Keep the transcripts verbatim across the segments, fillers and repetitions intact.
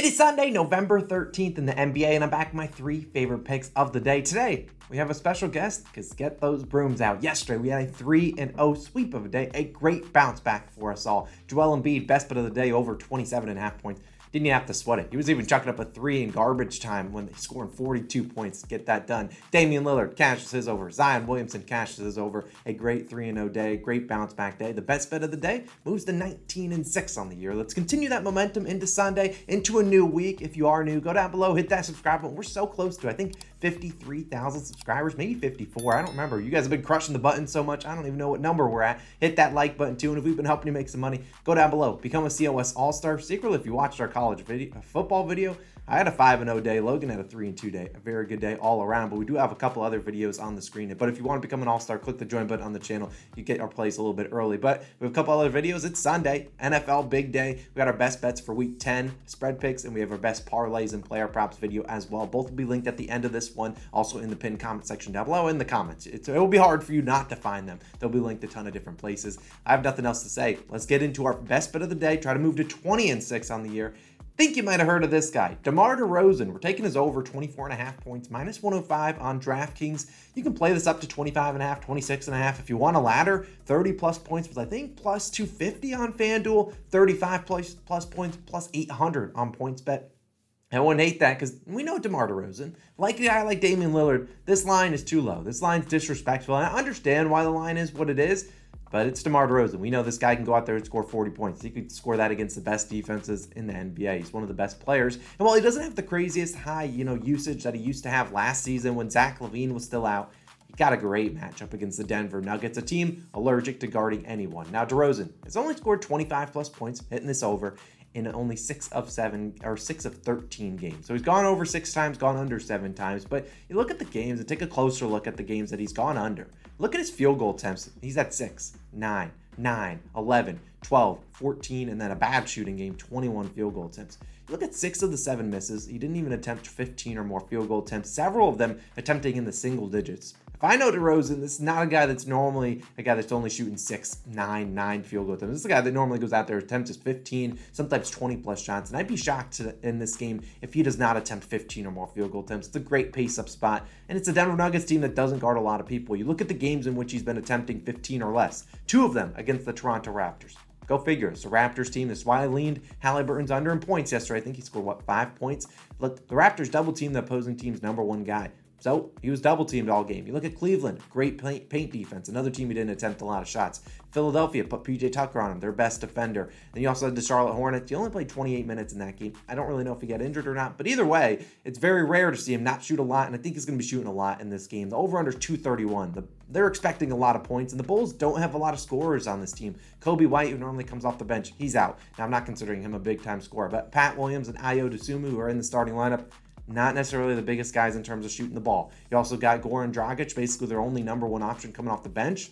It is Sunday, November thirteenth in the N B A, and I'm back with my three favorite picks of the day. Today, we have a special guest, because get those brooms out. Yesterday, we had a three and oh sweep of a day, a great bounce back for us all. Joel Embiid, best bet of the day, over twenty-seven and a half points. Didn't even have to sweat it. He was even chucking up a three in garbage time when they scoring forty-two points to get that done. Damian Lillard cashes his over. Zion Williamson cashes his over. A great three and oh day, great bounce back day. The best bet of the day moves to nineteen and six on the year. Let's continue that momentum into Sunday, into a new week. If you are new, go down below, hit that subscribe button. We're so close to, I think, fifty-three thousand subscribers, maybe fifty-four. I don't remember. You guys have been crushing the button so much. I don't even know what number we're at. Hit that like button too. And if we've been helping you make some money, go down below. Become a C O S All-Star Secret. If you watched our college video, football video, I had a five and oh day. Logan had a three and two day. A very good day all around, but we do have a couple other videos on the screen. But if you want to become an all-star, click the join button on the channel. You get our plays a little bit early, but we have a couple other videos. It's Sunday, N F L big day. We got our best bets for week ten, spread picks, and we have our best parlays and player props video as well. Both will be linked at the end of this one, also in the pinned comment section down below in the comments. It's, it will be hard for you not to find them. They'll be linked a ton of different places. I have nothing else to say. Let's get into our best bet of the day. Try to move to twenty and six on the year. Think you might have heard of this guy, DeMar DeRozan. We're taking his over twenty-four and a half points, minus one oh five on DraftKings. You can play this up to twenty-five and a half, twenty-six and a half. If you want a ladder, thirty plus points, but I think plus two fifty on FanDuel, thirty-five plus, plus points, plus eight hundred on PointsBet. I wouldn't hate that because we know DeMar DeRozan. Like a guy like Damian Lillard, this line is too low. This line's disrespectful, and I understand why the line is what it is. But it's DeMar DeRozan. We know this guy can go out there and score forty points. He could score that against the best defenses in the N B A. He's one of the best players. And while he doesn't have the craziest high, you know, usage that he used to have last season when Zach LaVine was still out, he got a great matchup against the Denver Nuggets, a team allergic to guarding anyone. Now, DeRozan has only scored twenty-five plus points, hitting this over in only six of seven or six of thirteen games. So he's gone over six times, gone under seven times. But you look at the games and take a closer look at the games that he's gone under. Look at his field goal attempts. He's at six, nine, nine, eleven, twelve, fourteen, and then a bad shooting game, twenty-one field goal attempts. Look at six of the seven misses. He didn't even attempt fifteen or more field goal attempts, several of them attempting in the single digits. If I know DeRozan, this is not a guy that's normally a guy that's only shooting six, nine, nine field goal attempts. This is a guy that normally goes out there, attempts his fifteen, sometimes twenty plus shots. And I'd be shocked to, in this game if he does not attempt fifteen or more field goal attempts. It's a great pace up spot. And it's a Denver Nuggets team that doesn't guard a lot of people. You look at the games in which he's been attempting fifteen or less, two of them against the Toronto Raptors. Go figure. It's a Raptors team. That's why I leaned Halliburton's under in points yesterday. I think he scored, what, five points? Look, the Raptors double-teamed the opposing team's number one guy. So he was double-teamed all game. You look at Cleveland, great paint defense. Another team who didn't attempt a lot of shots. Philadelphia put P J. Tucker on him, their best defender. Then you also had the Charlotte Hornets. He only played twenty-eight minutes in that game. I don't really know if he got injured or not, but either way, it's very rare to see him not shoot a lot, and I think he's going to be shooting a lot in this game. The over-under is two thirty-one. The They're expecting a lot of points, and the Bulls don't have a lot of scorers on this team. Coby White, who normally comes off the bench, he's out. Now, I'm not considering him a big-time scorer, but Pat Williams and Ayo Dosunmu, who are in the starting lineup, not necessarily the biggest guys in terms of shooting the ball. You also got Goran Dragic, basically their only number one option coming off the bench.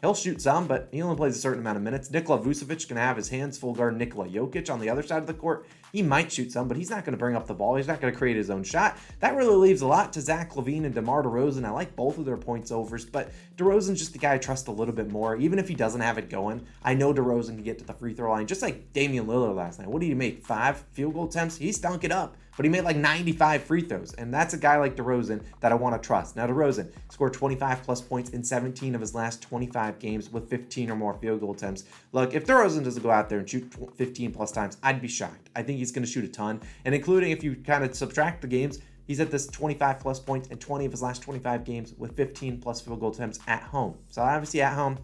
He'll shoot some, but he only plays a certain amount of minutes. Nikola Vucevic can have his hands full guard Nikola Jokic on the other side of the court. He might shoot some, but he's not going to bring up the ball. He's not going to create his own shot. That really leaves a lot to Zach LaVine and DeMar DeRozan. I like both of their points overs, but DeRozan's just the guy I trust a little bit more. Even if he doesn't have it going, I know DeRozan can get to the free throw line, just like Damian Lillard last night. What did he make? Five field goal attempts? He stunk it up, but he made like ninety-five free throws, and that's a guy like DeRozan that I want to trust. Now, DeRozan scored twenty-five plus points in seventeen of his last twenty-five games with fifteen or more field goal attempts. Look, if DeRozan doesn't go out there and shoot fifteen plus times, I'd be shocked. I think he's going to shoot a ton, and including if you kind of subtract the games, he's at this twenty-five plus points in twenty of his last twenty-five games with fifteen plus field goal attempts at home. So obviously at home,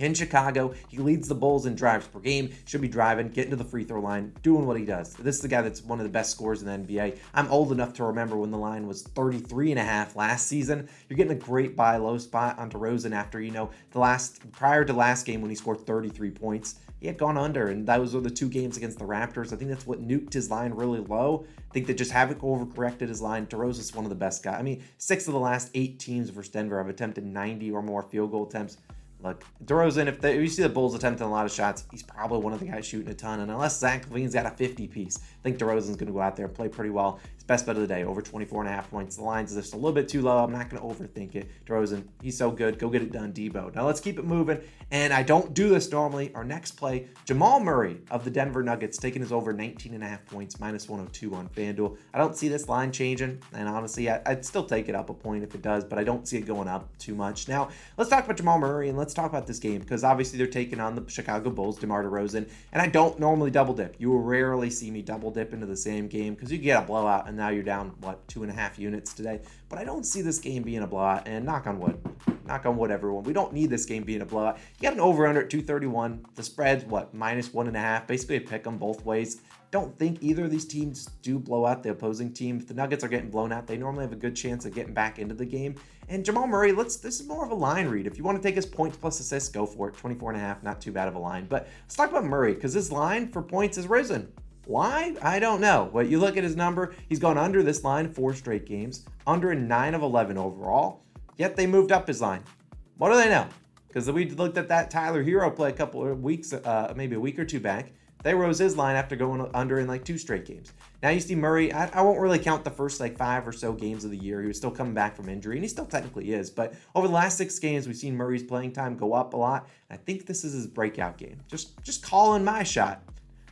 in Chicago, he leads the Bulls in drives per game, should be driving, getting to the free throw line, doing what he does. This is the guy that's one of the best scorers in the N B A. I'm old enough to remember when the line was thirty-three and a half last season. You're getting a great buy low spot on DeRozan after, you know, the last, prior to last game when he scored thirty-three points. He had gone under, and those were the two games against the Raptors. I think that's what nuked his line really low. I think they just haven't overcorrected his line. DeRozan's one of the best guys. I mean, six of the last eight teams versus Denver have attempted ninety or more field goal attempts. Look, DeRozan, if, they, if you see the Bulls attempting a lot of shots, he's probably one of the guys shooting a ton. And unless Zach LaVine's got a fifty-piece, I think DeRozan's going to go out there and play pretty well. His best bet of the day, over twenty-four and a half points. The line's just a little bit too low. I'm not going to overthink it. DeRozan, he's so good. Go get it done, Debo. Now let's keep it moving. And I don't do this normally. Our next play, Jamal Murray of the Denver Nuggets, taking his over nineteen and a half points, minus one oh two on FanDuel. I don't see this line changing. And honestly, I, I'd still take it up a point if it does, but I don't see it going up too much. Now, let's talk about Jamal Murray and let's talk about this game, because obviously they're taking on the Chicago Bulls, DeMar DeRozan, and I don't normally double dip. You will rarely see me double dip into the same game because you get a blowout and now you're down, what, two and a half units today. But I don't see this game being a blowout, and knock on wood, knock on wood, everyone. We don't need this game being a blowout. You got an over-under at two thirty-one. The spread's, what, minus one and a half. Basically, pick them both ways. Don't think either of these teams do blow out the opposing team. If the Nuggets are getting blown out, they normally have a good chance of getting back into the game. And Jamal Murray, let's this is more of a line read. If you want to take his points plus assists, go for it. twenty-four and a half, not too bad of a line. But let's talk about Murray, because his line for points has risen. Why? I don't know. But you look at his number, he's gone under this line four straight games, under in nine of eleven overall, yet they moved up his line. What do they know? Because we looked at that Tyler Herro play a couple of weeks, uh, maybe a week or two back. They rose his line after going under in like two straight games. Now you see Murray, I, I won't really count the first like five or so games of the year. He was still coming back from injury, and he still technically is. But over the last six games, we've seen Murray's playing time go up a lot. I think this is his breakout game. Just, just calling my shot.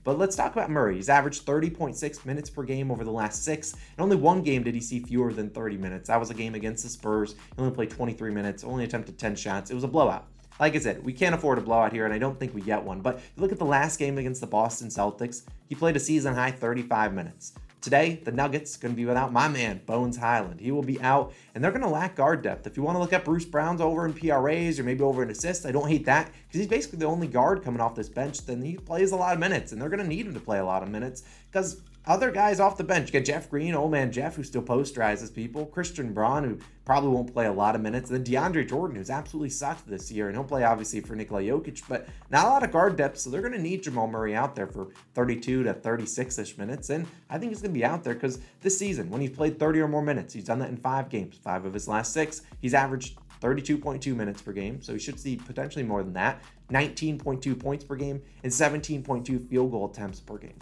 But let's talk about Murray. He's averaged thirty point six minutes per game over the last six. And only one game did he see fewer than thirty minutes. That was a game against the Spurs. He only played twenty-three minutes, only attempted ten shots. It was a blowout. Like I said, we can't afford a blowout here, and I don't think we get one. But if you look at the last game against the Boston Celtics, he played a season-high thirty-five minutes. Today, the Nuggets going to be without my man, Bones Hyland. He will be out, and they're going to lack guard depth. If you want to look at Bruce Brown's over in P R As or maybe over in assists, I don't hate that because he's basically the only guard coming off this bench. Then he plays a lot of minutes, and they're going to need him to play a lot of minutes because other guys off the bench. You got Jeff Green, old man Jeff, who still posterizes people. Christian Braun, who probably won't play a lot of minutes. And then DeAndre Jordan, who's absolutely sucked this year. And he'll play, obviously, for Nikola Jokic, but not a lot of guard depth. So they're going to need Jamal Murray out there for thirty-two to thirty-six-ish minutes. And I think he's going to be out there because this season, when he's played thirty or more minutes, he's done that in five games, five of his last six. He's averaged thirty-two point two minutes per game, so he should see potentially more than that. nineteen point two points per game and seventeen point two field goal attempts per game.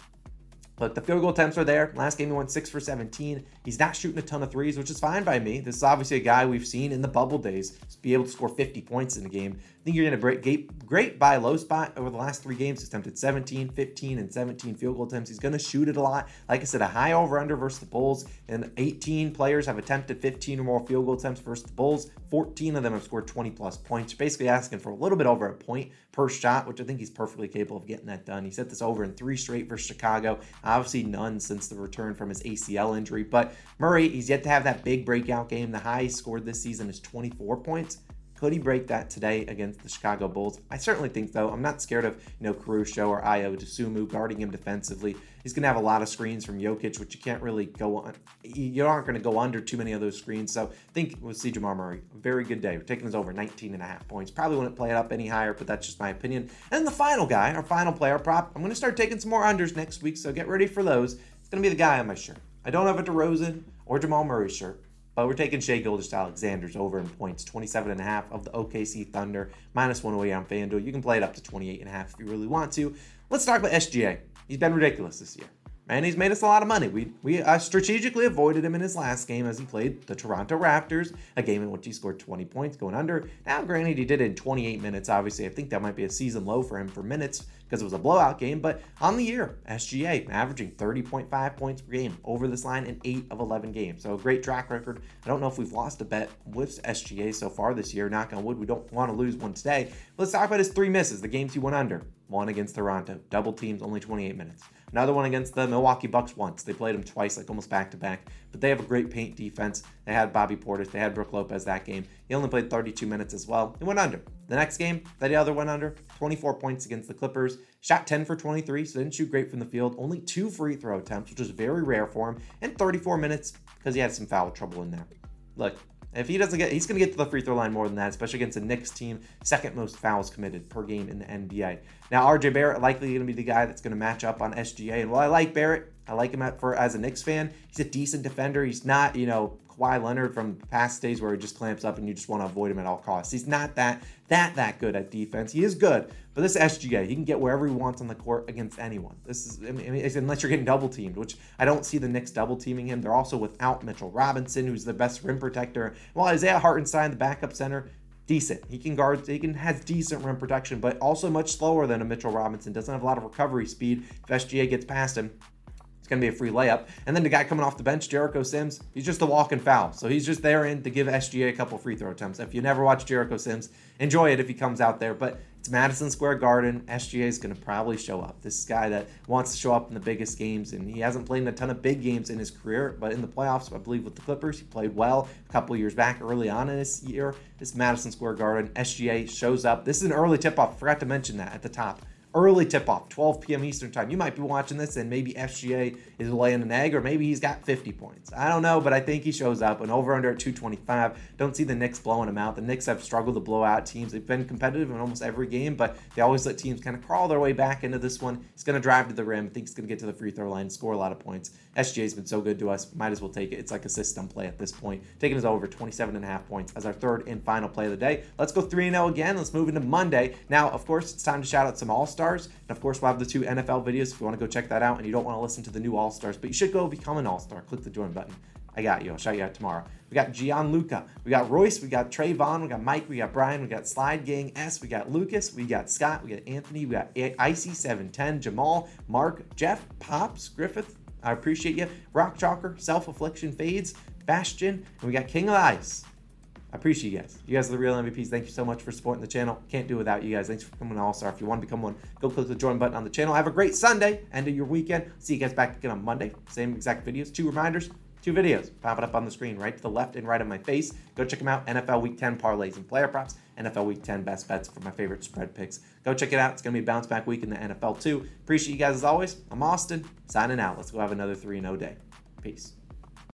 Look, the field goal attempts are there. Last game, he went six for seventeen. He's not shooting a ton of threes, which is fine by me. This is obviously a guy we've seen in the bubble days be able to score fifty points in a game. I think you're in a great, great buy low spot. Over the last three games, he's attempted seventeen, fifteen, and seventeen field goal attempts. He's going to shoot it a lot. Like I said, a high over-under versus the Bulls, and eighteen players have attempted fifteen or more field goal attempts versus the Bulls. fourteen of them have scored twenty-plus points. You're basically asking for a little bit over a point per shot, which I think he's perfectly capable of getting that done. He set this over in three straight versus Chicago. Obviously none since the return from his A C L injury, but Murray, he's yet to have that big breakout game. The high he scored this season is twenty-four points. Could he break that today against the Chicago Bulls? I certainly think so. I'm not scared of, you know, Caruso or Ayo Dosunmu guarding him defensively. He's going to have a lot of screens from Jokic, which you can't really go on. You aren't going to go under too many of those screens. So I think we'll see Jamal Murray. Very good day. We're taking this over nineteen and a half points. Probably wouldn't play it up any higher, but that's just my opinion. And the final guy, our final player prop, I'm going to start taking some more unders next week. So get ready for those. It's going to be the guy on my shirt. I don't have a DeRozan or Jamal Murray shirt. But we're taking Shai Gilgeous-Alexander's over in points, twenty-seven and a half of the O K C Thunder, minus one oh eight on FanDuel. You can play it up to twenty-eight and a half if you really want to. Let's talk about S G A. He's been ridiculous this year, and he's made us a lot of money. We we uh, strategically avoided him in his last game as he played the Toronto Raptors, a game in which he scored twenty points going under. Now, granted, he did it in twenty-eight minutes. Obviously, I think that might be a season low for him for minutes because it was a blowout game. But on the year, S G A averaging thirty point five points per game over this line in eight of eleven games. So a great track record. I don't know if we've lost a bet with S G A so far this year. Knock on wood, we don't want to lose one today. But let's talk about his three misses, the games he went under. One against Toronto, double teams, only twenty-eight minutes. Another one against the Milwaukee Bucks once. They played them twice, like almost back-to-back. But they have a great paint defense. They had Bobby Portis. They had Brook Lopez that game. He only played thirty-two minutes as well. He went under. The next game, that other went under. twenty-four points against the Clippers. Shot ten for twenty-three, so didn't shoot great from the field. Only two free throw attempts, which was very rare for him. And thirty-four minutes because he had some foul trouble in there. Look. If he doesn't get, he's going to get to the free throw line more than that, especially against the Knicks team, second most fouls committed per game in the N B A. Now, R J Barrett likely going to be the guy that's going to match up on S G A. And while I like Barrett, I like him for as a Knicks fan. He's a decent defender. He's not, you know, Kawhi Leonard from past days where he just clamps up and you just want to avoid him at all costs. He's not that that that good at defense. He is good, but this S G A, he can get wherever he wants on the court against anyone. This is I mean, unless you're getting double teamed, which I don't see the Knicks double teaming him. They're also without Mitchell Robinson, who's the best rim protector. Well, Isaiah Hartenstein, the backup center, decent. He can guard, he can has decent rim protection, but also much slower than a Mitchell Robinson. Doesn't have a lot of recovery speed. If S G A gets past him, going to be a free layup. And then the guy coming off the bench, Jericho Sims, he's just a walking foul. So he's just there in to give S G A a couple free throw attempts. If you never watch Jericho Sims, enjoy it if he comes out there. But it's Madison Square Garden. S G A is going to probably show up. This guy that wants to show up in the biggest games, and he hasn't played in a ton of big games in his career, but in the playoffs, I believe with the Clippers, he played well a couple years back early on in this year. This Madison Square Garden, S G A shows up. This is an early tip-off. I forgot to mention that at the top. Early tip-off, twelve p.m. Eastern time. You might be watching this, and maybe S G A is laying an egg, or maybe he's got fifty points. I don't know, but I think he shows up. And over-under at two twenty-five. Don't see the Knicks blowing him out. The Knicks have struggled to blow out teams. They've been competitive in almost every game, but they always let teams kind of crawl their way back into this one. He's going to drive to the rim. I think he's going to get to the free throw line, score a lot of points. S G A's been so good to us. Might as well take it. It's like a system play at this point. Taking us over twenty-seven and a half points as our third and final play of the day. Let's go three and oh again. Let's move into Monday. Now, of course, it's time to shout out some All-Stars. And of course, we'll have the two N F L videos if you want to go check that out and you don't want to listen to the new All-Stars, but you should go become an All-Star. Click the join button. I got you. I'll shout you out tomorrow. We got Gianluca. We got Royce. We got Trayvon. We got Mike. We got Brian. We got Slide Gang S. We got Lucas. We got Scott. We got Anthony. We got Icy seven ten. Jamal, Mark, Jeff, Pops, Griffith. I appreciate you. Rock Chalker, Self Affliction Fades, Bastion, and we got King of Ice. I appreciate you guys. You guys are the real M V Ps. Thank you so much for supporting the channel. Can't do without you guys. Thanks for becoming an all-star. If you want to become one, go click the join button on the channel. Have a great Sunday. End of your weekend. See you guys back again on Monday. Same exact videos. Two reminders. Two videos popping up on the screen right to the left and right of my face. Go check them out. N F L Week ten parlays and player props. N F L Week ten best bets for my favorite spread picks. Go check it out. It's going to be a bounce back week in the N F L too. Appreciate you guys as always. I'm Austin signing out. Let's go have another three and oh day. Peace.